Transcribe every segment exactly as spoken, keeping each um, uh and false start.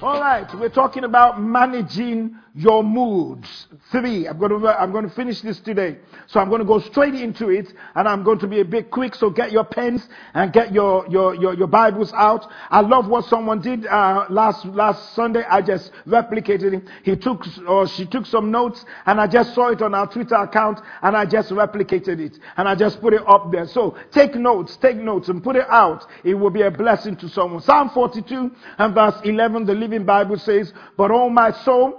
All right, we're talking about managing your moods. Three. I'm going to I'm going to finish this today, so I'm going to go straight into it, and I'm going to be a bit quick. So get your pens and get your your your, your Bibles out. I love what someone did uh, last last Sunday. I just replicated it. He took or she took some notes, and I just saw it on our Twitter account, and I just replicated it, and I just put it up there. So take notes, take notes, and put it out. It will be a blessing to someone. Psalm forty-two and verse eleven. The Living Bible says, "But oh my soul,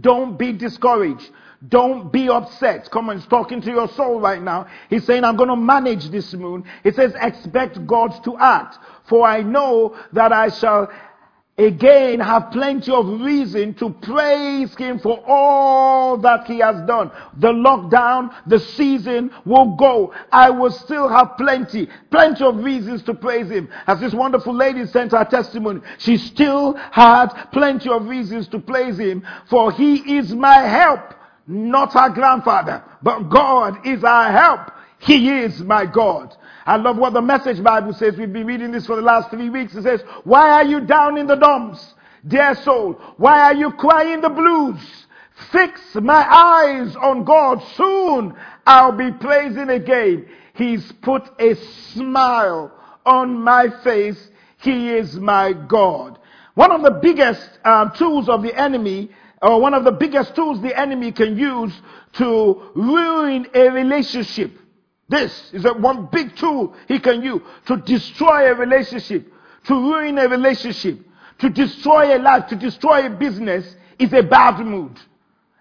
don't be discouraged. Don't be upset." Come on, he's talking to your soul right now. He's saying, I'm going to manage this moon. It says, expect God to act. For I know that I shall again have plenty of reason to praise Him for all that He has done. The lockdown, the season will go. I will still have plenty, plenty of reasons to praise Him. As this wonderful lady sent her testimony, she still had plenty of reasons to praise Him, for He is my help, not her grandfather, but God is our help. He is my God. I love what the Message Bible says. We've been reading this for the last three weeks. It says, why are you down in the dumps, dear soul? Why are you crying the blues? Fix my eyes on God. Soon I'll be praising again. He's put a smile on my face. He is my God. One of the biggest um, tools of the enemy, or one of the biggest tools the enemy can use to ruin a relationship. This is a one big tool he can use to destroy a relationship, to ruin a relationship, to destroy a life, to destroy a business, is a bad mood.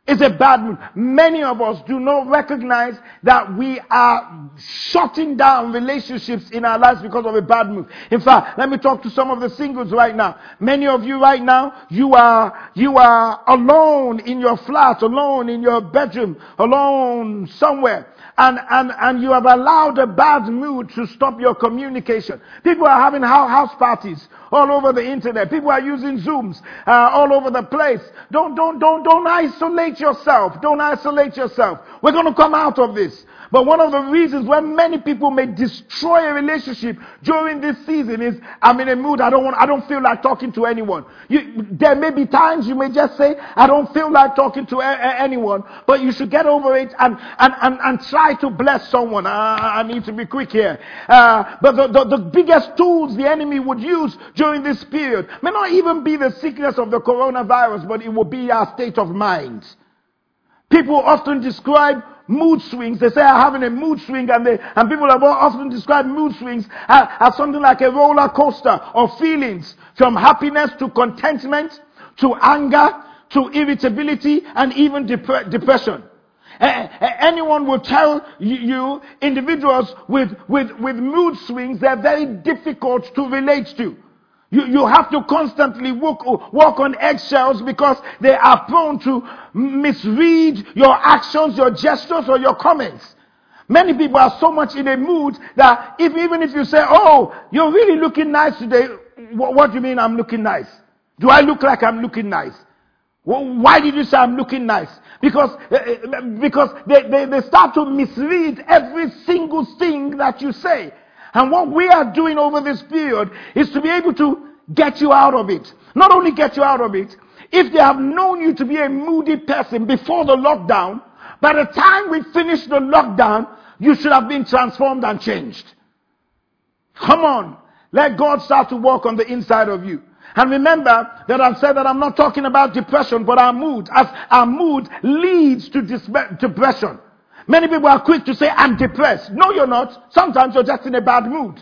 It's a bad mood. Many of us do not recognize that we are shutting down relationships in our lives because of a bad mood. In fact, let me talk to some of the singles right now. Many of you right now, you are, you are alone in your flat, alone in your bedroom, alone somewhere. And, and, and you have allowed a bad mood to stop your communication. People are having house parties all over the internet. People are using Zooms uh, all over the place. Don't, don't, don't, don't isolate yourself. Don't isolate yourself. We're going to come out of this. But one of the reasons why many people may destroy a relationship during this season is, I'm in a mood, I don't want, I don't feel like talking to anyone. You, there may be times you may just say, I don't feel like talking to a- a- anyone, but you should get over it and, and, and, and try to bless someone. I, I need to be quick here. Uh, but the, the, the biggest tools the enemy would use during this period may not even be the sickness of the coronavirus, but it will be our state of mind. People often describe mood swings. They say I'm having a mood swing, and they and people have often described mood swings as, as something like a roller coaster of feelings, from happiness to contentment to anger to irritability and even dep- depression. Uh, uh, anyone will tell you, you individuals with with with mood swings, they're very difficult to relate to. You, you have to constantly walk, walk on eggshells because they are prone to misread your actions, your gestures, or your comments. Many people are so much in a mood that if even if you say, oh, you're really looking nice today, what, what do you mean I'm looking nice? Do I look like I'm looking nice? Why did you say I'm looking nice? Because because they, they, they start to misread every single thing that you say. And what we are doing over this period is to be able to get you out of it. Not only get you out of it, if they have known you to be a moody person before the lockdown, by the time we finish the lockdown, you should have been transformed and changed. Come on. Let God start to work on the inside of you. And remember that I've said that I'm not talking about depression, but our mood, as our mood leads to dis- depression. Many people are quick to say, I'm depressed. No, you're not. Sometimes you're just in a bad mood.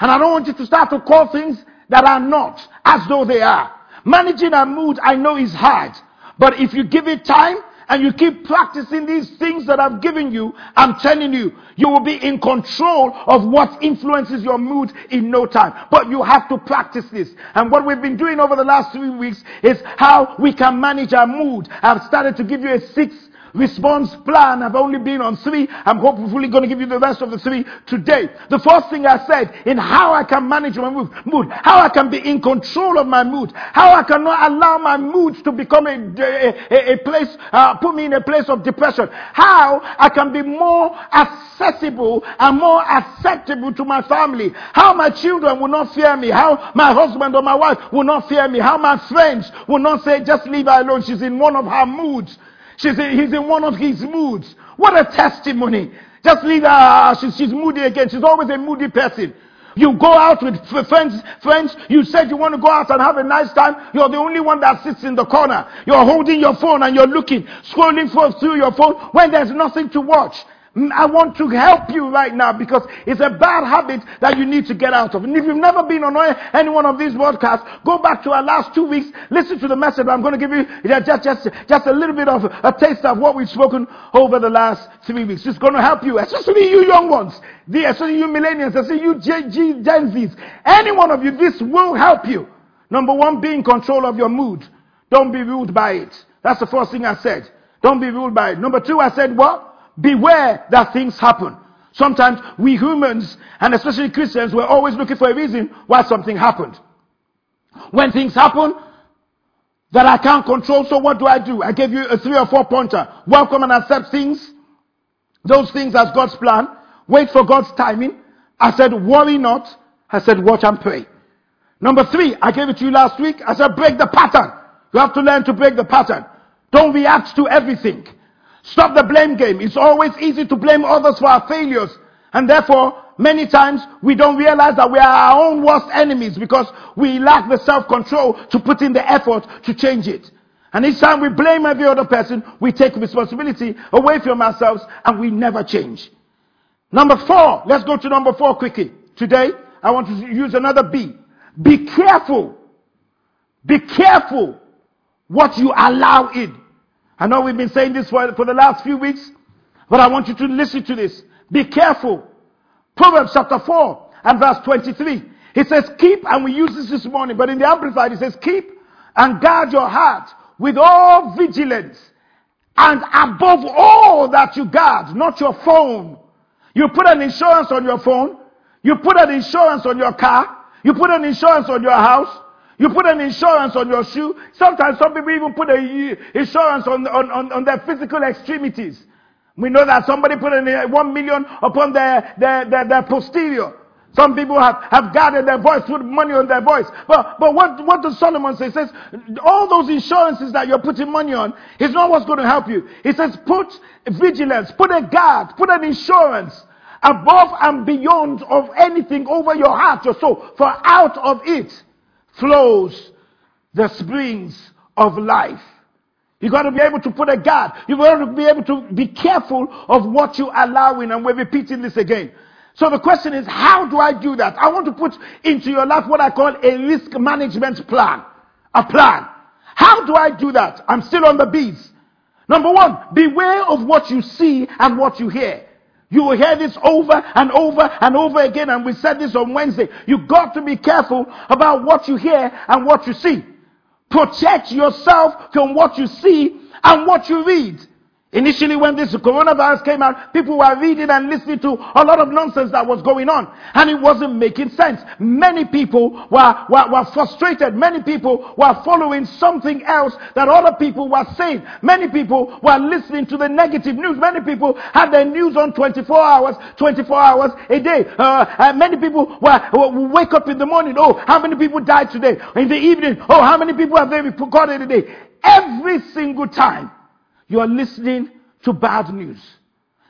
And I don't want you to start to call things that are not as though they are. Managing our mood, I know, is hard. But if you give it time and you keep practicing these things that I've given you, I'm telling you, you will be in control of what influences your mood in no time. But you have to practice this. And what we've been doing over the last three weeks is how we can manage our mood. I've started to give you a six response plan. I've only been on three. I'm hopefully going to give you the rest of the three today. The first thing I said in how I can manage my mood, how I can be in control of my mood, how I cannot allow my mood to become a, a, a place, uh, put me in a place of depression, how I can be more accessible and more acceptable to my family, how my children will not fear me, how my husband or my wife will not fear me, how my friends will not say, just leave her alone, she's in one of her moods. She's in, he's in one of his moods. What a testimony. Just leave her. She's, she's moody again. She's always a moody person. You go out with friends, friends. You said you want to go out and have a nice time. You're the only one that sits in the corner. You're holding your phone and you're looking, scrolling through your phone when there's nothing to watch. I want to help you right now because it's a bad habit that you need to get out of. And if you've never been on any one of these broadcasts, go back to our last two weeks, listen to the message. I'm going to give you just, just, just a little bit of a taste of what we've spoken over the last three weeks. It's going to help you, especially you young ones, especially you millennials, especially you Gen Zs. Any one of you, this will help you. Number one, be in control of your mood. Don't be ruled by it. That's the first thing I said. Don't be ruled by it. Number two, I said what? Beware that things happen. Sometimes we humans, and especially Christians, we're always looking for a reason why something happened. When things happen that I can't control, so what do I do? I gave you a three or four pointer. Welcome and accept things, those things as God's plan. Wait for God's timing. I said, worry not. I said, watch and pray. Number three, I gave it to you last week. I said, break the pattern. You have to learn to break the pattern. Don't react to everything. Stop the blame game. It's always easy to blame others for our failures. And therefore, many times we don't realize that we are our own worst enemies because we lack the self-control to put in the effort to change it. And each time we blame every other person, we take responsibility away from ourselves and we never change. Number four. Let's go to number four quickly. Today, I want to use another B. Be careful. Be careful what you allow in. I know we've been saying this for, for the last few weeks, but I want you to listen to this. Be careful. Proverbs chapter four and verse twenty-three. It says, keep, and we used this this morning, but in the Amplified, it says, keep and guard your heart with all vigilance. And above all that you guard, not your phone. You put an insurance on your phone. You put an insurance on your car. You put an insurance on your house. You put an insurance on your shoe. Sometimes some people even put an insurance on, on, on their physical extremities. We know that somebody put in one million upon their, their, their, their posterior. Some people have, have guarded their voice, put money on their voice. But, but what, what does Solomon say? He says, all those insurances that you're putting money on is not what's going to help you. He says, put vigilance, put a guard, put an insurance above and beyond of anything over your heart, your soul, for out of it flows the springs of life. You've got to be able to put a guard. You've got to be able to be careful of what you allow in. And we're repeating this again. So the question is, how do I do that? I want to put into your life what I call a risk management plan. A plan. How do I do that? I'm still on the bees. Number one, beware of what you see and what you hear. You will hear this over and over and over again, and we said this on Wednesday. You've got to be careful about what you hear and what you see. Protect yourself from what you see and what you read. Initially, when this coronavirus came out, people were reading and listening to a lot of nonsense that was going on, and it wasn't making sense. Many people were, were, were frustrated. Many people were following something else that other people were saying. Many people were listening to the negative news. Many people had their news on twenty-four hours, twenty-four hours a day. Uh, and many people were, were wake up in the morning. Oh, how many people died today? In the evening, oh, how many people have they recorded today? Every single time. You are listening to bad news.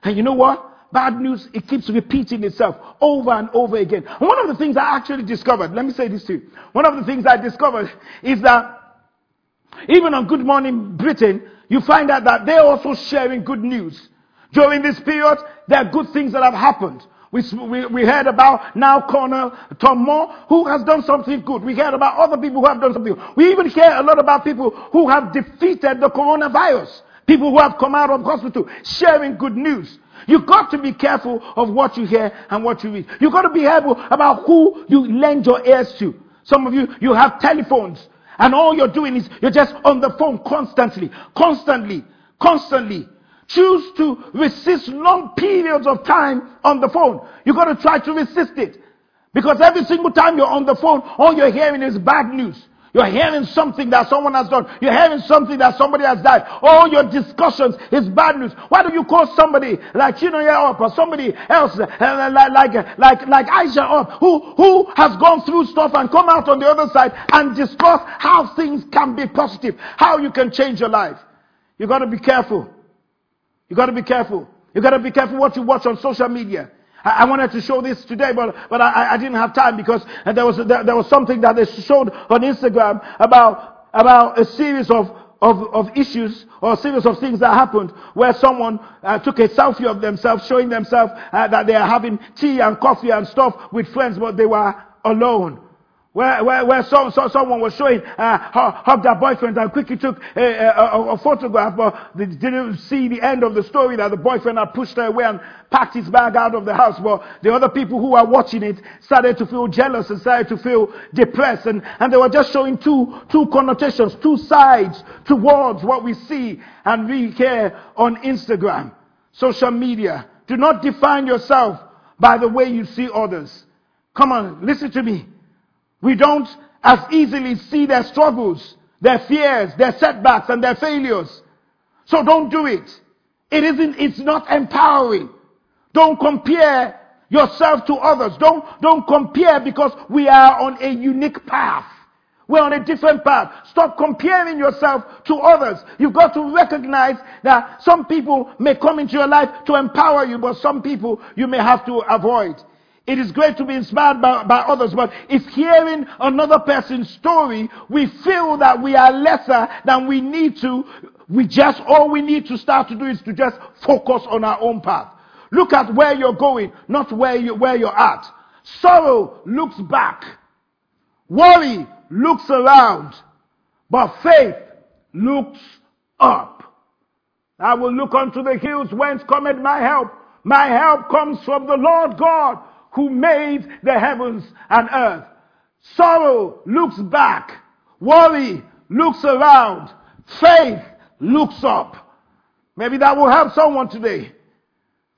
And you know what? Bad news, it keeps repeating itself over and over again. And one of the things I actually discovered, let me say this to you. One of the things I discovered is that even on Good Morning Britain, you find out that they're also sharing good news. During this period, there are good things that have happened. We, we, we heard about now Colonel Tom Moore, who has done something good. We heard about other people who have done something good. We even hear a lot about people who have defeated the coronavirus. People who have come out of hospital sharing good news. You've got to be careful of what you hear and what you read. You've got to be careful about who you lend your ears to. Some of you, you have telephones, and all you're doing is you're just on the phone constantly, constantly, constantly. Choose to resist long periods of time on the phone. You've got to try to resist it. Because every single time you're on the phone, all you're hearing is bad news. You're hearing something that someone has done. You're hearing something that somebody has died. All your discussions is bad news. Why do you call somebody like Chinoya up or somebody else like like like, like Aisha up, who, who has gone through stuff and come out on the other side and discuss how things can be positive, how you can change your life? You got to be careful. You got to be careful. You got to be careful what you watch on social media. I wanted to show this today, but but I, I didn't have time because there was there, there was something that they showed on Instagram about about a series of of, of issues or a series of things that happened where someone uh, took a selfie of themselves, showing themselves uh, that they are having tea and coffee and stuff with friends, but they were alone. Where where where some, so, someone was showing uh, her, her their boyfriend and quickly took a, a, a photograph, but they didn't see the end of the story that the boyfriend had pushed her away and packed his bag out of the house. But the other people who were watching it started to feel jealous and started to feel depressed, and, and they were just showing two two connotations, two sides towards what we see and read here on Instagram, social media. Do not define yourself by the way you see others. Come on, listen to me. We don't as easily see their struggles, their fears, their setbacks, and their failures. So don't do it. It isn't, it's not empowering. Don't compare yourself to others. Don't, don't compare, because we are on a unique path. We're on a different path. Stop comparing yourself to others. You've got to recognize that some people may come into your life to empower you, but some people you may have to avoid. It is great to be inspired by, by others, but if hearing another person's story, we feel that we are lesser than we need to. We just, all we need to start to do is to just focus on our own path. Look at where you're going, not where you, where you're at. Sorrow looks back. Worry looks around. But faith looks up. I will look unto the hills, whence cometh my help. My help comes from the Lord God, who made the heavens and earth. Sorrow looks back. Worry looks around. Faith looks up. Maybe that will help someone today.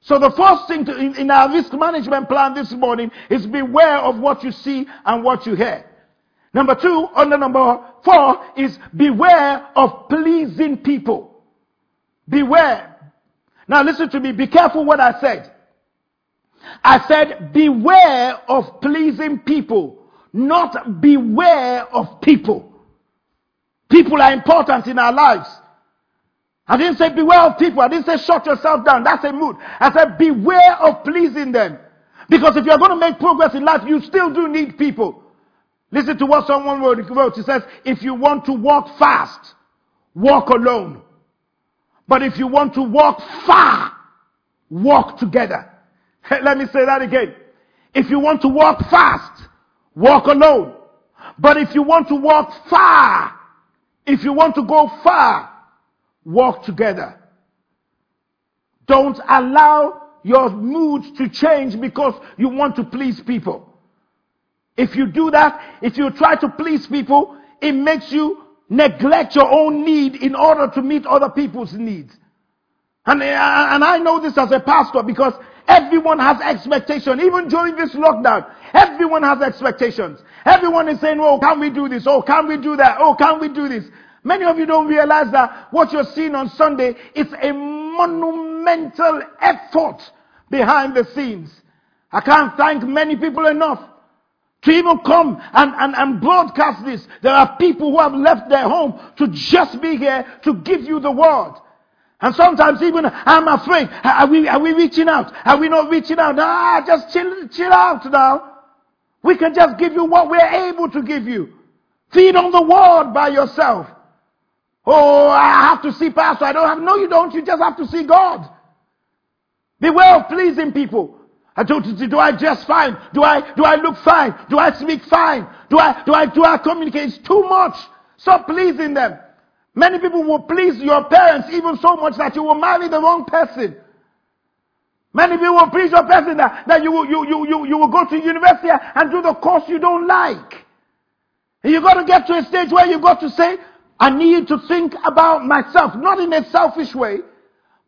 So the first thing to, in, in our risk management plan this morning is beware of what you see and what you hear. Number two, under number four, is beware of pleasing people. Beware. Now listen to me. Be careful what I said. I said, beware of pleasing people, not beware of people. People are important in our lives. I didn't say beware of people. I didn't say shut yourself down. That's a mood. I said, beware of pleasing them. Because if you're going to make progress in life, you still do need people. Listen to what someone wrote. He says, if you want to walk fast, walk alone. But if you want to walk far, walk together. Let me say that again. If you want to walk fast, walk alone. But if you want to walk far, if you want to go far, walk together. Don't allow your moods to change because you want to please people. If you do that, if you try to please people, it makes you neglect your own need in order to meet other people's needs. And, and I know this as a pastor, because everyone has expectation. Even during this lockdown, everyone has expectations. Everyone is saying, oh, can we do this? Oh, can we do that? Oh, can we do this? Many of you don't realize that what you're seeing on Sunday is a monumental effort behind the scenes. I can't thank many people enough to even come and, and, and broadcast this. There are people who have left their home to just be here to give you the word. And sometimes even I'm afraid, are we, are we reaching out? Are we not reaching out? Ah, just chill, chill out now. We can just give you what we're able to give you. Feed on the word by yourself. Oh, I have to see pastor. I don't have, no you don't, you just have to see God. Beware of pleasing people. I do, do, do I dress fine? Do I, do I look fine? Do I speak fine? Do I, do I, do I communicate? It's too much. Stop pleasing them. Many people will please your parents even so much that you will marry the wrong person. Many people will please your person that, that you, will, you, you, you, you will go to university and do the course you don't like. And you've got to get to a stage where you've got to say, I need to think about myself. Not in a selfish way,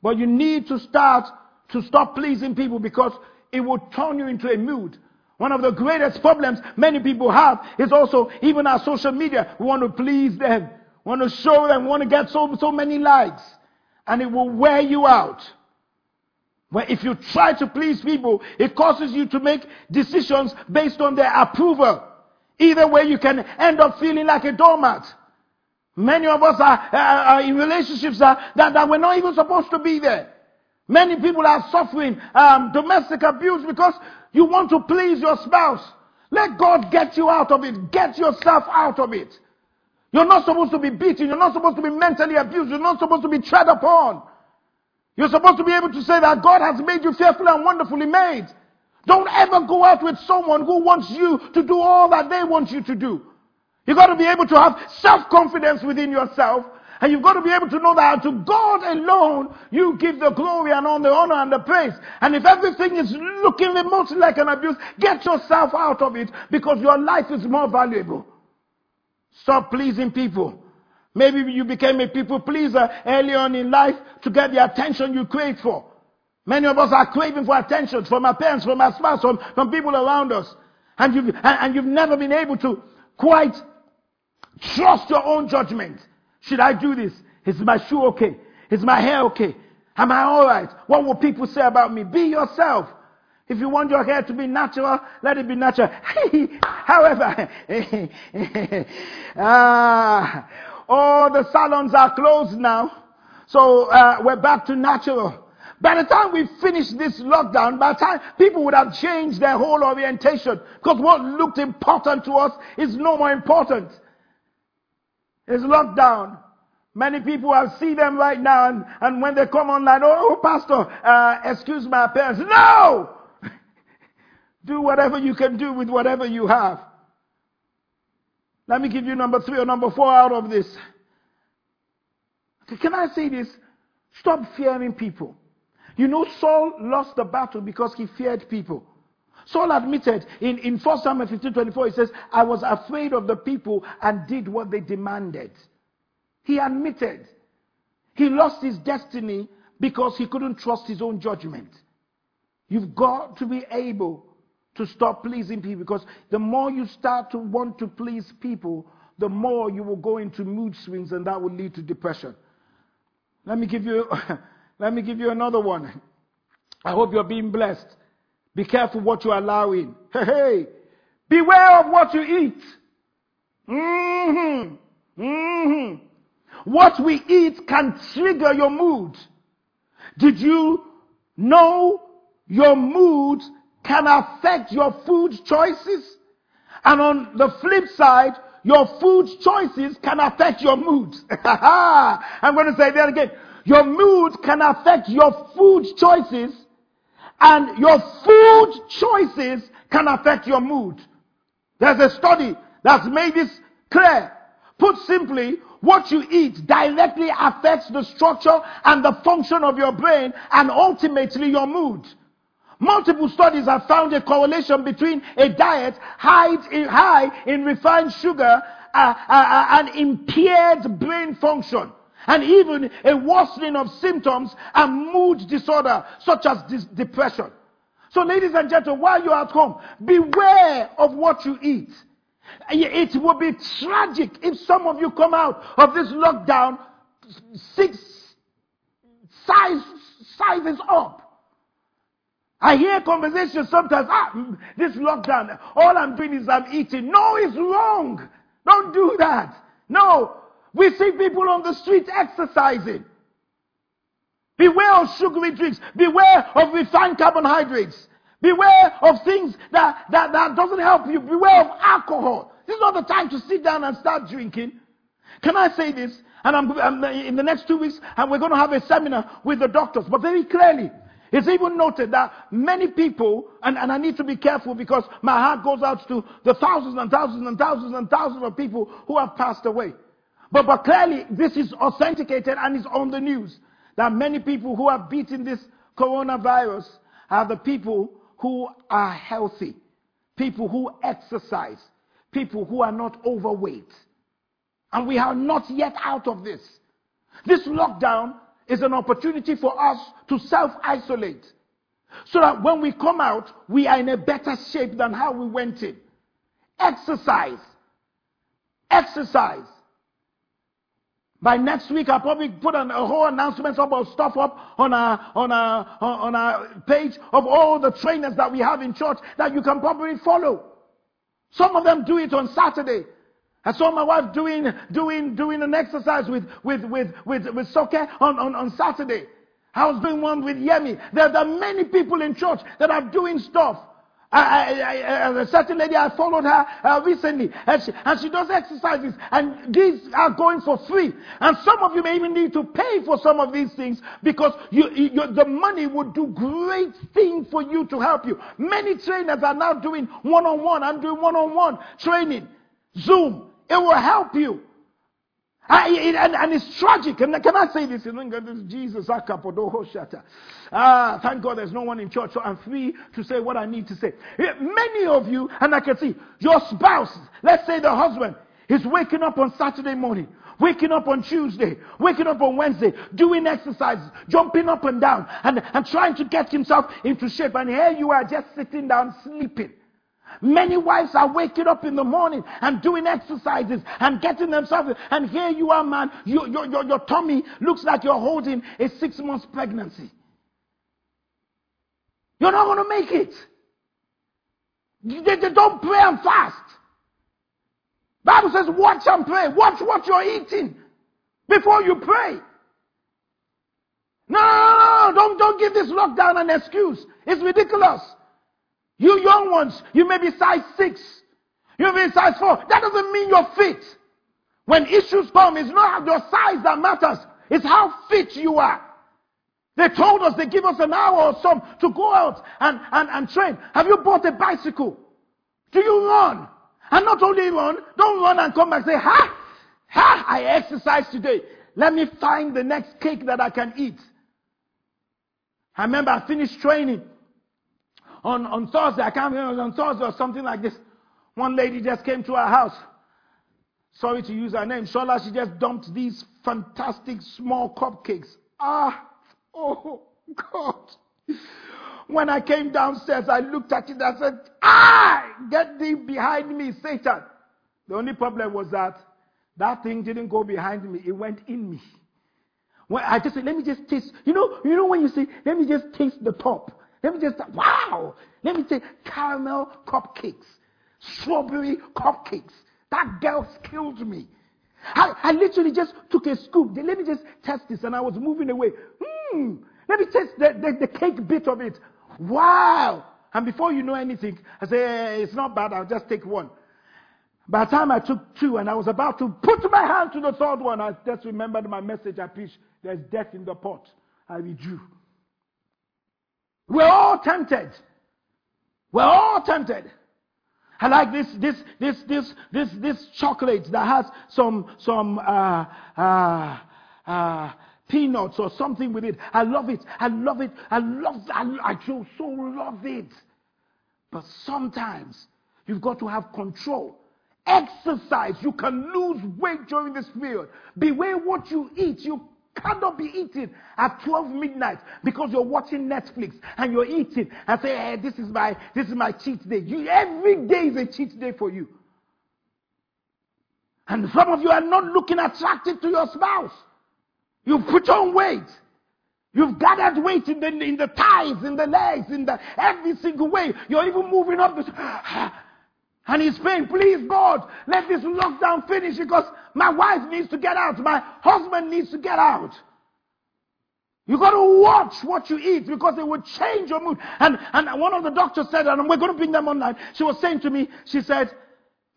but you need to start to stop pleasing people because it will turn you into a mood. One of the greatest problems many people have is also even our social media. We want to please them, we want to show them, we want to get so, so many likes. And it will wear you out. But if you try to please people, it causes you to make decisions based on their approval. Either way, you can end up feeling like a doormat. Many of us are, are, are in relationships that, that, that we're not even supposed to be there. Many people are suffering um, domestic abuse because you want to please your spouse. Let God get you out of it. Get yourself out of it. You're not supposed to be beaten. You're not supposed to be mentally abused. You're not supposed to be tread upon. You're supposed to be able to say that God has made you fearfully and wonderfully made. Don't ever go out with someone who wants you to do all that they want you to do. You've got to be able to have self-confidence within yourself. And you've got to be able to know that to God alone, you give the glory and all the honor and the praise. And if everything is looking remotely like an abuse, get yourself out of it because your life is more valuable. Stop pleasing people. Maybe you became a people pleaser early on in life to get the attention you crave for. Many of us are craving for attention from our parents, from our spouse, from, from people around us. And you've, and, and you've never been able to quite trust your own judgment. Should I do this? Is my shoe okay? Is my hair okay? Am I alright? What will people say about me? Be yourself. If you want your hair to be natural, let it be natural. However, ah, all the salons are closed now. So uh, we're back to natural. By the time we finish this lockdown, by the time people would have changed their whole orientation. Because what looked important to us is no more important. It's lockdown. Many people, I see them right now, and, and when they come online, oh, oh pastor, uh, excuse my parents. No! Do whatever you can do with whatever you have. Let me give you number three or number four out of this. Can I say this? Stop fearing people. You know, Saul lost the battle because he feared people. Saul admitted in, in First Samuel fifteen twenty-four, he says, I was afraid of the people and did what they demanded. He admitted. He lost his destiny because he couldn't trust his own judgment. You've got to be able to stop pleasing people because the more you start to want to please people, the more you will go into mood swings and that will lead to depression. Let me give you, let me give you another one. I hope you're being blessed. Be careful what you allow in. Hey, hey. Beware of what you eat. Mm-hmm. Mm-hmm. What we eat can trigger your mood. Did you know your mood can affect your food choices? And on the flip side, your food choices can affect your mood. I'm going to say that again. Your mood can affect your food choices. And your food choices can affect your mood. There's a study that's made this clear. Put simply, what you eat directly affects the structure and the function of your brain and ultimately your mood. Multiple studies have found a correlation between a diet high in, high in refined sugar uh, uh, uh, and impaired brain function. And even a worsening of symptoms and mood disorder, such as dis- depression. So ladies and gentlemen, while you're at home, beware of what you eat. It will be tragic if some of you come out of this lockdown six size, sizes up. I hear conversations sometimes, ah, this lockdown, all I'm doing is I'm eating. No, it's wrong. Don't do that. No. We see people on the street exercising. Beware of sugary drinks. Beware of refined carbohydrates. Beware of things that, that, that doesn't help you. Beware of alcohol. This is not the time to sit down and start drinking. Can I say this? And I'm, I'm in the next two weeks, and we're going to have a seminar with the doctors. But very clearly, it's even noted that many people, and, and I need to be careful because my heart goes out to the thousands and thousands and thousands and thousands of people who have passed away. But, but clearly, this is authenticated and is on the news, that many people who are beating this coronavirus are the people who are healthy, people who exercise, people who are not overweight. And we are not yet out of this. This lockdown is an opportunity for us to self-isolate, so that when we come out, we are in a better shape than how we went in. Exercise. Exercise. By next week, I'll probably put an, a whole announcement about stuff up on our, on our, on our page of all the trainers that we have in church that you can probably follow. Some of them do it on Saturday. I saw my wife doing, doing, doing an exercise with, with, with, with, with soccer on, on, on Saturday. I was doing one with Yemi. There, there are many people in church that are doing stuff. I, I, I, a certain lady, I followed her uh, recently, and she, and she does exercises, and these are going for free. And some of you may even need to pay for some of these things, because you, you, the money would do great things for you to help you. Many trainers are now doing one-on-one. I'm doing one-on-one training. Zoom. It will help you. I, it, and, and it's tragic. And can I say this? Jesus, ah, thank God there's no one in church, so I'm free to say what I need to say. Many of you, and I can see, your spouse, let's say the husband, is waking up on Saturday morning, waking up on Tuesday, waking up on Wednesday, doing exercises, jumping up and down, and, and trying to get himself into shape. And here you are just sitting down sleeping. Many wives are waking up in the morning and doing exercises and getting themselves, and here you are, man, your, your, your, your tummy looks like you're holding a six months pregnancy. You're not going to make it. They, they don't pray and fast. Bible says watch and pray. Watch what you're eating before you pray. No, no, no, don't, don't give this lockdown an excuse. It's ridiculous. You young ones, you may be size six. You may be size four. That doesn't mean you're fit. When issues come, it's not your size that matters. It's how fit you are. They told us, they give us an hour or some to go out and, and, and train. Have you bought a bicycle? Do you run? And not only run, don't run and come back and say, ha, ha, I exercised today. Let me find the next cake that I can eat. I remember I finished training. On, on Thursday, I can't remember, on Thursday or something like this, one lady just came to our house. Sorry to use her name. Shola, she just dumped these fantastic small cupcakes. Ah, oh, God. When I came downstairs, I looked at it and said, ah, get thee behind me, Satan. The only problem was that that thing didn't go behind me. It went in me. Well, I just said, let me just taste. You know, you know when you say, let me just taste the top. Let me just, wow, let me say caramel cupcakes, strawberry cupcakes. That girl killed me. I, I literally just took a scoop. Let me just test this. And I was moving away. Hmm, let me taste the, the, the cake bit of it. Wow. And before you know anything, I say, hey, it's not bad. I'll just take one. By the time I took two and I was about to put my hand to the third one, I just remembered my message I preached. There's death in the pot. I withdrew. We're all tempted. We're all tempted. I like this this this this this this chocolate that has some some uh, uh, uh, peanuts or something with it. I love it. I love it. I love. I, I so so love it. But sometimes you've got to have control. Exercise. You can lose weight during this period. Beware what you eat. You cannot be eating at twelve midnight because you're watching Netflix and you're eating and say, hey, this is my this is my cheat day. You, every day is a cheat day for you. And some of you are not looking attractive to your spouse. You've put on weight. You've gathered weight in the in the thighs, in the legs, in the every single way. You're even moving up the and he's praying, please God, let this lockdown finish because my wife needs to get out. My husband needs to get out. You got to watch what you eat because it will change your mood. And and one of the doctors said, and we're going to bring them online. She was saying to me, she said,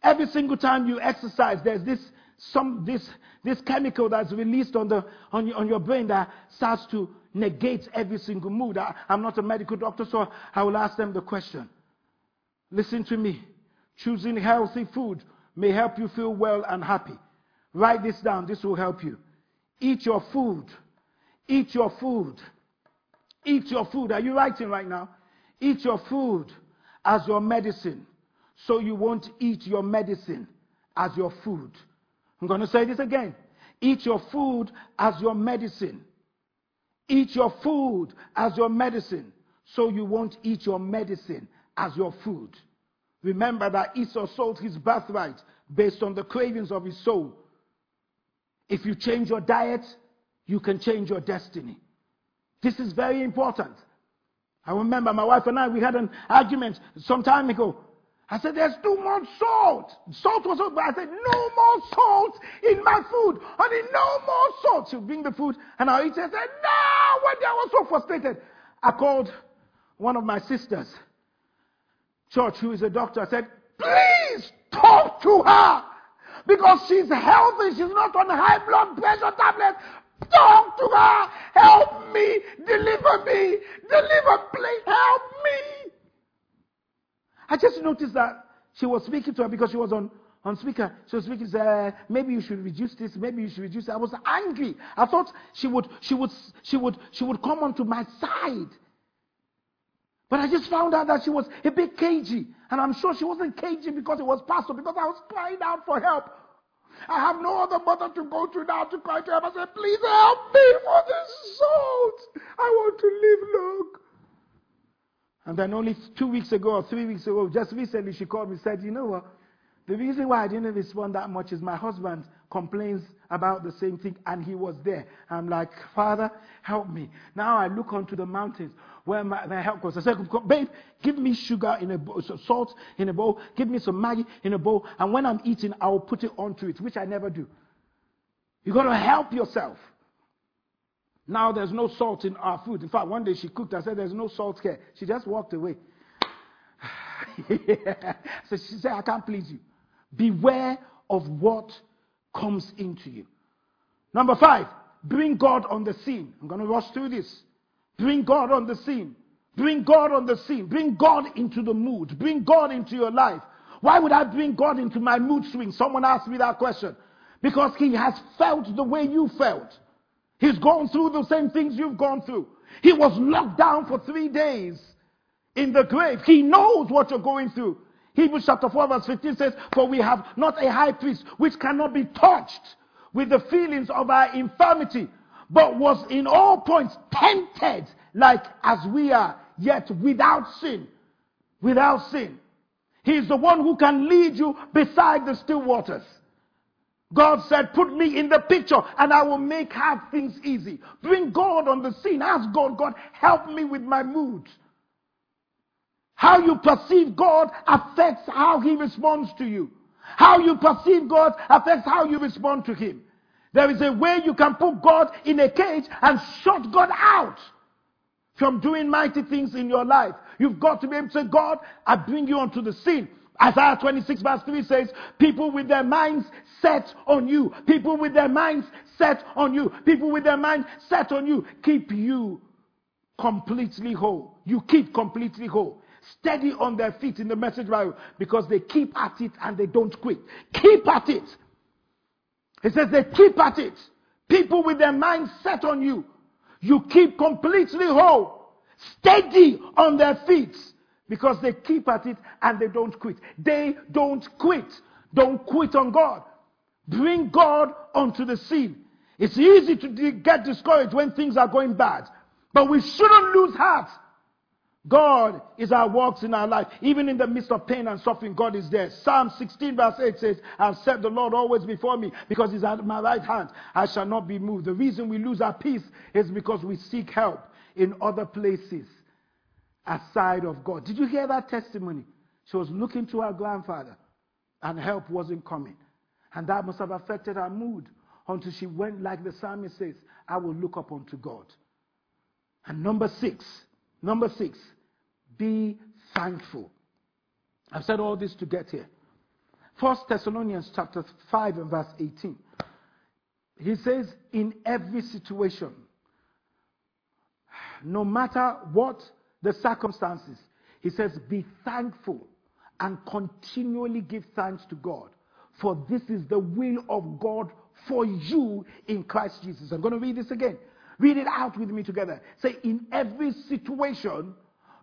every single time you exercise, there's this some this this chemical that's released on the on your, on your brain that starts to negate every single mood. I, I'm not a medical doctor, so I will ask them the question. Listen to me. Choosing healthy food may help you feel well and happy. Write this down. This will help you. Eat your food. Eat your food. Eat your food. Are you writing right now? Eat your food as your medicine, so you won't eat your medicine as your food. I'm going to say this again. Eat your food as your medicine. Eat your food as your medicine, so you won't eat your medicine as your food. Remember that Esau sold his birthright based on the cravings of his soul. If you change your diet, you can change your destiny. This is very important. I remember my wife and I, we had an argument some time ago. I said, there's too much salt. Salt was over. I said, no more salt in my food. Honey, no more salt. She'll bring the food and I'll eat it. I said, no! One day I was so frustrated. I called one of my sisters, Church, who is a doctor. I said, please talk to her, because she's healthy. She's not on high blood pressure tablets. Talk to her. Help me. Deliver me. Deliver, please. Help me. I just noticed that she was speaking to her because she was on, on speaker. She was speaking, uh, maybe you should reduce this, maybe you should reduce that. I was angry. I thought she would she would she would she would come onto my side. But I just found out that she was a bit cagey. And I'm sure she wasn't cagey because it was pastor, because I was crying out for help. I have no other mother to go to now to cry to help. I said, please help me for this salt. I want to live long. And then only two weeks ago or three weeks ago, just recently, she called me and said, you know what? The reason why I didn't respond that much is my husband complains about the same thing, and he was there. I'm like, Father, help me. Now I look onto the mountains where my, my help goes. I said, babe, give me sugar in a bowl, salt in a bowl, give me some Maggi in a bowl, and when I'm eating, I'll put it onto it, which I never do. You got to help yourself. Now there's no salt in our food. In fact, one day she cooked, I said, there's no salt here. She just walked away. Yeah. So she said, I can't please you. Beware of what comes into you. Number five, bring God on the scene. I'm going to rush through this. Bring God on the scene. Bring God on the scene. Bring God into the mood. Bring God into your life. Why would I bring God into my mood swing? Someone asked me that question. Because he has felt the way you felt. He's gone through the same things you've gone through. He was locked down for three days in the grave. He knows what you're going through. Hebrews chapter four verse fifteen says, for we have not a high priest which cannot be touched with the feelings of our infirmity, but was in all points tempted like as we are, yet without sin. Without sin. He is the one who can lead you beside the still waters. God said, put me in the picture and I will make hard things easy. Bring God on the scene. Ask God, God, help me with my mood. How you perceive God affects how he responds to you. How you perceive God affects how you respond to him. There is a way you can put God in a cage and shut God out from doing mighty things in your life. You've got to be able to say, God, I bring you onto the scene. Isaiah twenty-six verse three says, people with their minds set on you. People with their minds set on you. People with their minds set on you. Keep you completely whole. You keep completely whole. Steady on their feet in the Message Bible, because they keep at it and they don't quit. Keep at it. It says they keep at it. People with their minds set on you. You keep completely whole. Steady on their feet, because they keep at it and they don't quit. They don't quit. Don't quit on God. Bring God onto the scene. It's easy to get discouraged when things are going bad, but we shouldn't lose heart. God is our works in our life. Even in the midst of pain and suffering, God is there. Psalm sixteen verse eight says, I've set the Lord always before me, because he's at my right hand. I shall not be moved. The reason we lose our peace is because we seek help in other places aside of God. Did you hear that testimony? She was looking to her grandfather and help wasn't coming. And that must have affected her mood until she went, like the psalmist says, I will look up unto God. And number six, number six, be thankful. I've said all this to get here. First Thessalonians chapter five and verse eighteen. He says, in every situation, no matter what the circumstances, he says, be thankful and continually give thanks to God, For this is the will of God for you in Christ Jesus. I'm going to read this again. Read it out with me together. Say, in every situation,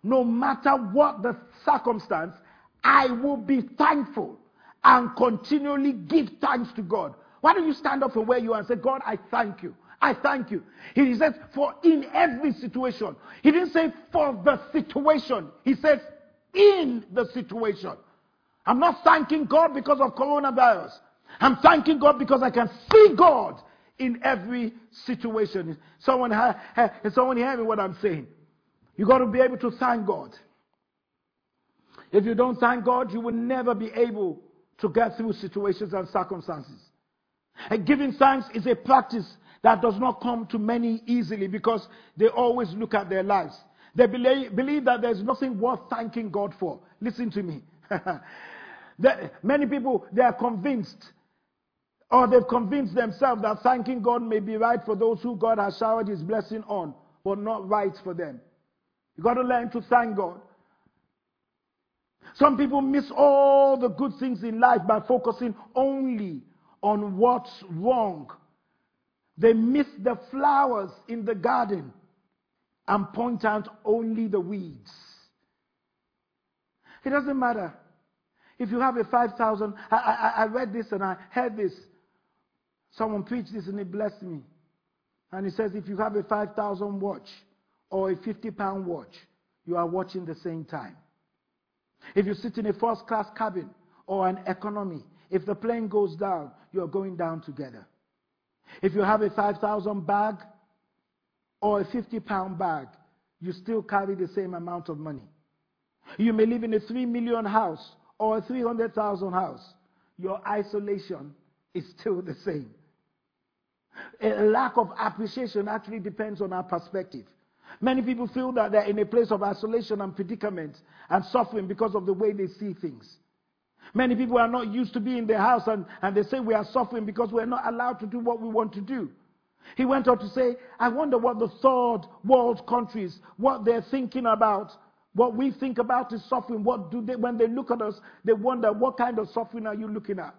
no matter what the circumstance, I will be thankful and continually give thanks to God. Why don't you stand up from where you are and say, God, I thank you. I thank you. He says, for in every situation. He didn't say for the situation. He says in the situation. I'm not thanking God because of coronavirus. I'm thanking God because I can see God in every situation. Someone, someone hear me what I'm saying. You've got to be able to thank God. If you don't thank God, you will never be able to get through situations and circumstances. And giving thanks is a practice that does not come to many easily because they always look at their lives. They believe, believe that there's nothing worth thanking God for. Listen to me. Many people, they are convinced, or they've convinced themselves that thanking God may be right for those who God has showered his blessing on, but not right for them. You've got to learn to thank God. Some people miss all the good things in life by focusing only on what's wrong. They miss the flowers in the garden and point out only the weeds. It doesn't matter. If you have a five thousand, I, I, I read this and I heard this. Someone preached this and it blessed me. And it says, if you have a five thousand watch or a fifty pound watch, you are watching the same time. If you sit in a first class cabin or an economy, if the plane goes down, you are going down together. If you have a five thousand bag or a fifty pound bag, you still carry the same amount of money. You may live in a three million house or a three hundred thousand house. Your isolation is still the same. A lack of appreciation actually depends on our perspective. Many people feel that they're in a place of isolation and predicament and suffering because of the way they see things. Many people are not used to being in their house and, and they say we are suffering because we are not allowed to do what we want to do. He went on to say, I wonder what the third world countries, what they're thinking about. What we think about is suffering. What do they, when they look at us, they wonder, what kind of suffering are you looking at?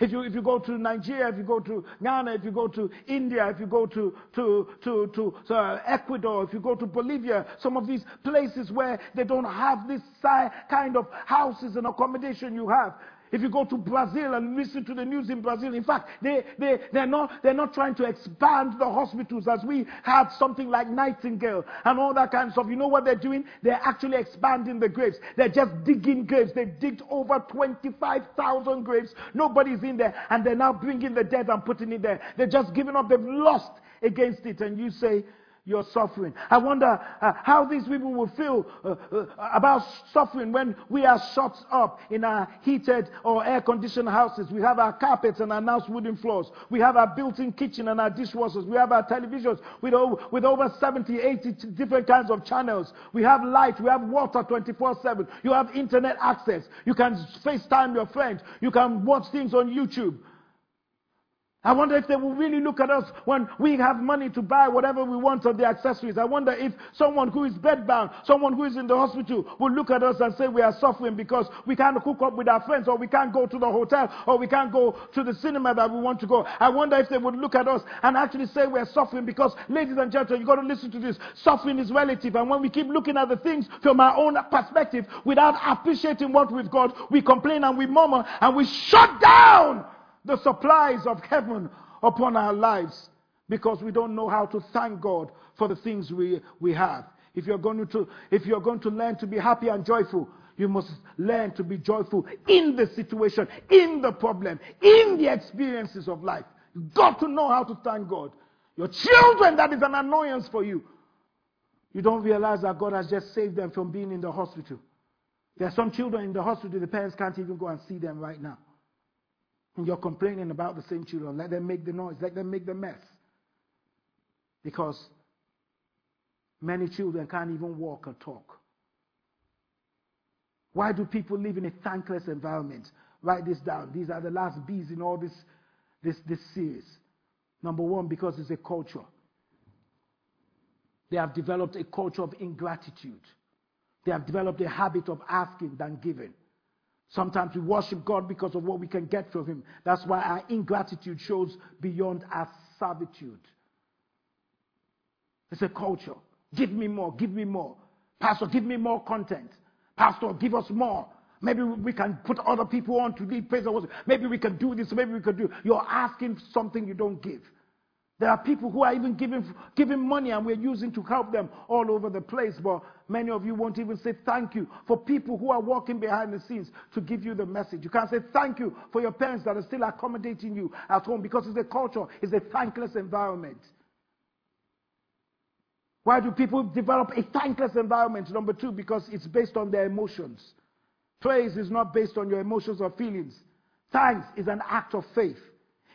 If you if you go to Nigeria, if you go to Ghana, if you go to India, if you go to to to to uh, Ecuador, if you go to Bolivia, some of these places where they don't have this kind of houses and accommodation you have. If you go to Brazil and listen to the news in Brazil, in fact, they, they, they're not, they're not trying to expand the hospitals as we had something like Nightingale and all that kind of stuff. You know what they're doing? They're actually expanding the graves. They're just digging graves. They've digged over twenty-five thousand graves. Nobody's in there. And they're now bringing the dead and putting it there. They're just giving up. They've lost against it. And you say, you're suffering. I wonder uh, how these people will feel uh, uh, about suffering when we are shut up in our heated or air-conditioned houses. We have our carpets and our nice wooden floors. We have our built-in kitchen and our dishwashers. We have our televisions with, with over seventy, eighty different kinds of channels. We have light. We have water twenty-four seven. You have internet access. You can FaceTime your friends. You can watch things on YouTube. I wonder if they will really look at us when we have money to buy whatever we want of the accessories. I wonder if someone who is bedbound, someone who is in the hospital, will look at us and say we are suffering because we can't hook up with our friends, or we can't go to the hotel, or we can't go to the cinema that we want to go. I wonder if they would look at us and actually say we are suffering because, ladies and gentlemen, you've got to listen to this. Suffering is relative, and when we keep looking at the things from our own perspective without appreciating what we've got, we complain and we murmur and we shut down the supplies of heaven upon our lives because we don't know how to thank God for the things we, we have. If you're going to, if you're going to learn to be happy and joyful, you must learn to be joyful in the situation, in the problem, in the experiences of life. You've got to know how to thank God. Your children, that is an annoyance for you. You don't realize that God has just saved them from being in the hospital. There are some children in the hospital, the parents can't even go and see them right now. And you're complaining about the same children. Let them make the noise. Let them make the mess. Because many children can't even walk or talk. Why do people live in a thankless environment? Write this down. These are the last B's in all this, this, this series. Number one, because it's a culture. They have developed a culture of ingratitude. They have developed a habit of asking than giving. Sometimes we worship God because of what we can get from him. That's why our ingratitude shows beyond our servitude. It's a culture. Give me more, give me more. Pastor, give me more content. Pastor, give us more. Maybe we can put other people on to lead praise and worship. Maybe we can do this, maybe we can do. You're asking something you don't give. There are people who are even giving, giving money, and we're using to help them all over the place. But many of you won't even say thank you for people who are working behind the scenes to give you the message. You can't say thank you for your parents that are still accommodating you at home, because it's a culture, it's a thankless environment. Why do people develop a thankless environment? Number two, because it's based on their emotions. Praise is not based on your emotions or feelings. Thanks is an act of faith.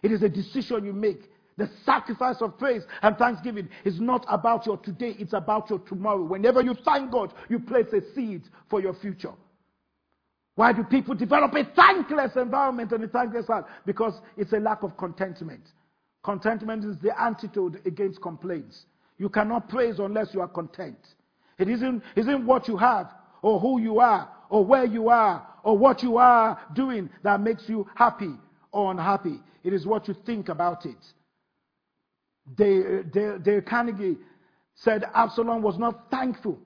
It is a decision you make. The sacrifice of praise and thanksgiving is not about your today, it's about your tomorrow. Whenever you thank God, you place a seed for your future. Why do people develop a thankless environment and a thankless heart? Because it's a lack of contentment. Contentment is the antidote against complaints. You cannot praise unless you are content. It isn't, isn't what you have or who you are or where you are or what you are doing that makes you happy or unhappy. It is what you think about it. Dale, Dale, Dale Carnegie said Absalom was not thankful.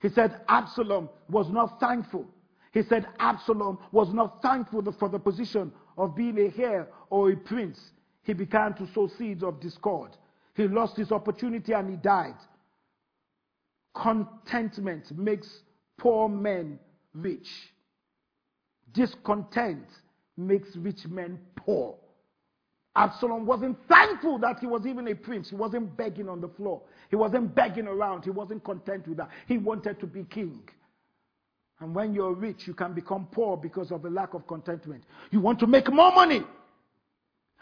He said Absalom was not thankful. He said Absalom was not thankful for the position of being a heir or a prince. He began to sow seeds of discord. He lost his opportunity and he died. Contentment makes poor men rich. Discontent makes rich men poor. Absalom wasn't thankful that he was even a prince. He wasn't begging on the floor. He wasn't begging around. He wasn't content with that. He wanted to be king. And when you're rich, you can become poor because of a lack of contentment. You want to make more money.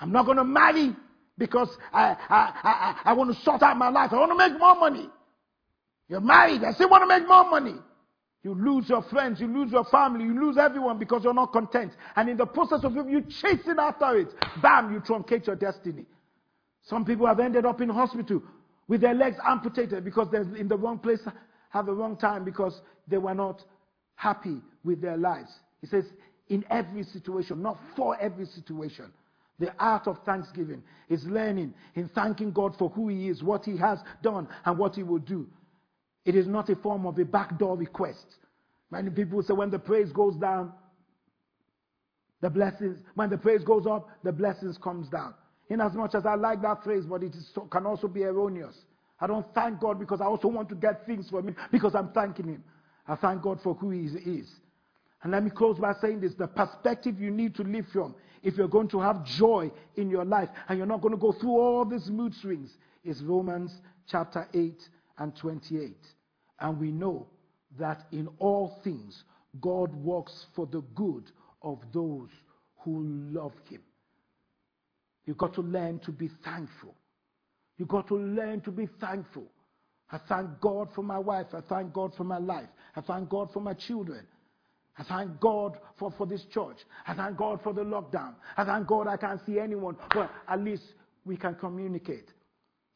I'm not going to marry because I, I, I, I want to sort out my life. I want to make more money. You're married. I still want to make more money. You lose your friends, you lose your family, you lose everyone because you're not content. And in the process of you chasing after it, bam, you truncate your destiny. Some people have ended up in hospital with their legs amputated because they're in the wrong place at the wrong time because they were not happy with their lives. He says, in every situation, not for every situation. The art of thanksgiving is learning in thanking God for who he is, what he has done, and what he will do. It is not a form of a backdoor request. Many people say when the praise goes down, the blessings, when the praise goes up, the blessings comes down. In as much as I like that phrase, but it is so, can also be erroneous. I don't thank God because I also want to get things for me because I'm thanking him. I thank God for who he is. And let me close by saying this. The perspective you need to live from if you're going to have joy in your life and you're not going to go through all these mood swings is Romans chapter eight and twenty-eight. And we know that in all things, God works for the good of those who love him. You've got to learn to be thankful. You've got to learn to be thankful. I thank God for my wife. I thank God for my life. I thank God for my children. I thank God for, for this church. I thank God for the lockdown. I thank God I can't see anyone. Well, at least we can communicate.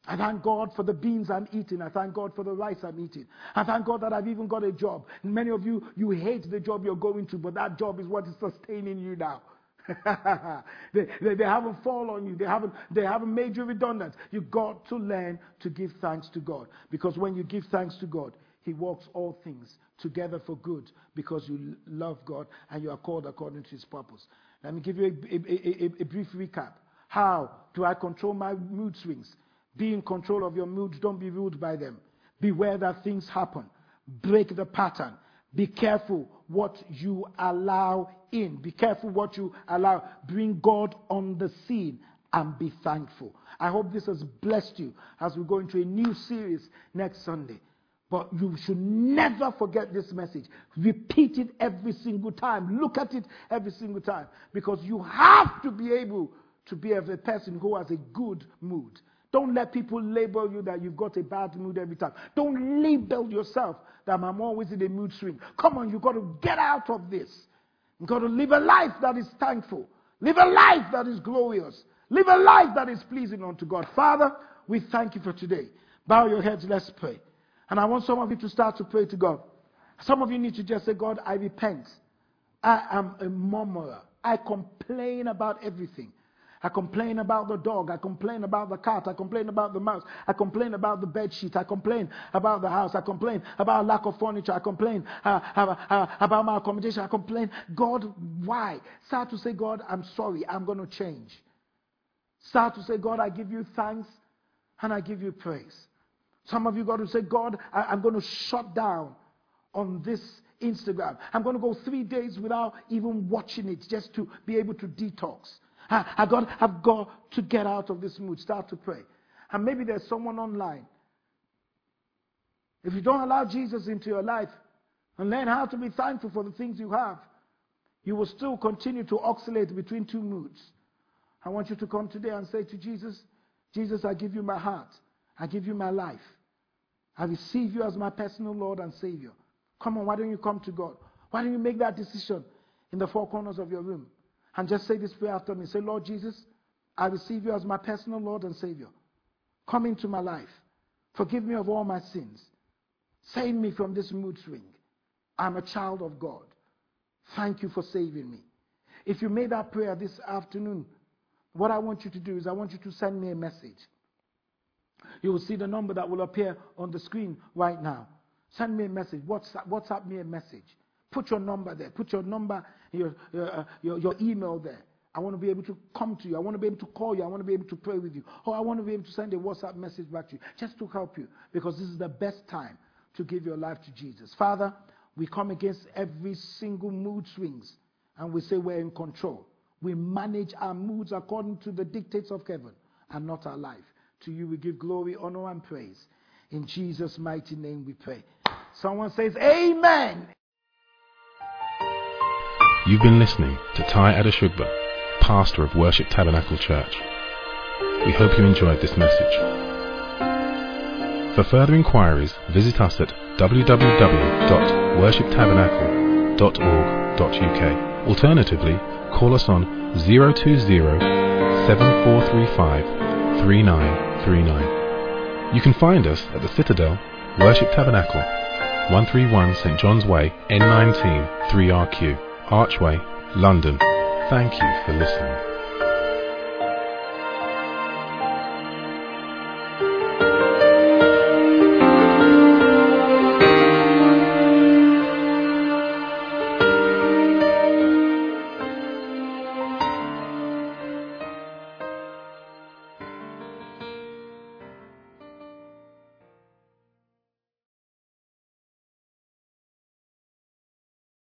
I thank God for the beans I'm eating. I thank God for the rice I'm eating. I thank God that I've even got a job. Many of you, you hate the job you're going to, but that job is what is sustaining you now. they, they, they haven't fallen on you. They haven't, they haven't made you redundant. You've got to learn to give thanks to God. Because when you give thanks to God, he works all things together for good because you love God and you are called according to his purpose. Let me give you a, a, a, a brief recap. How do I control my mood swings? Be in control of your moods. Don't be ruled by them. Beware that things happen. Break the pattern. Be careful what you allow in. Be careful what you allow. Bring God on the scene and be thankful. I hope this has blessed you as we go into a new series next Sunday. But you should never forget this message. Repeat it every single time. Look at it every single time. Because you have to be able to be a person who has a good mood. Don't let people label you that you've got a bad mood every time. Don't label yourself that I'm always in a mood swing. Come on, you've got to get out of this. You've got to live a life that is thankful. Live a life that is glorious. Live a life that is pleasing unto God. Father, we thank you for today. Bow your heads, let's pray. And I want some of you to start to pray to God. Some of you need to just say, God, I repent. I am a murmurer. I complain about everything. I complain about the dog. I complain about the cat. I complain about the mouse. I complain about the bed sheet. I complain about the house. I complain about lack of furniture. I complain uh, uh, uh, about my accommodation. I complain. God, why? Start to say, God, I'm sorry. I'm going to change. Start to say, God, I give you thanks and I give you praise. Some of you got to say, God, I, I'm going to shut down on this Instagram. I'm going to go three days without even watching it just to be able to detox. I, I got, I've got to get out of this mood. Start to pray. And maybe there's someone online. If you don't allow Jesus into your life and learn how to be thankful for the things you have, you will still continue to oscillate between two moods. I want you to come today and say to Jesus, Jesus, I give you my heart. I give you my life. I receive you as my personal Lord and Savior. Come on, why don't you come to God? Why don't you make that decision in the four corners of your room? And just say this prayer after me. Say, Lord Jesus, I receive you as my personal Lord and Savior. Come into my life. Forgive me of all my sins. Save me from this mood swing. I'm a child of God. Thank you for saving me. If you made that prayer this afternoon, what I want you to do is I want you to send me a message. You will see the number that will appear on the screen right now. Send me a message. WhatsApp, WhatsApp me a message. Put your number there. Put your number, your, your, your, your email there. I want to be able to come to you. I want to be able to call you. I want to be able to pray with you. Or I want to be able to send a WhatsApp message back to you just to help you, because this is the best time to give your life to Jesus. Father, we come against every single mood swings and we say we're in control. We manage our moods according to the dictates of heaven and not our life. To you we give glory, honor, and praise. In Jesus' mighty name we pray. Someone says, Amen. You've been listening to Tai Adeshuba, pastor of Worship Tabernacle Church. We hope you enjoyed this message. For further inquiries, visit us at w w w dot worship tabernacle dot org dot u k. Alternatively, call us on zero two zero, seven four three five, three nine three nine. You can find us at the Citadel, Worship Tabernacle, one thirty-one Saint John's Way, N nineteen, three R Q, Archway, London. Thank you for listening.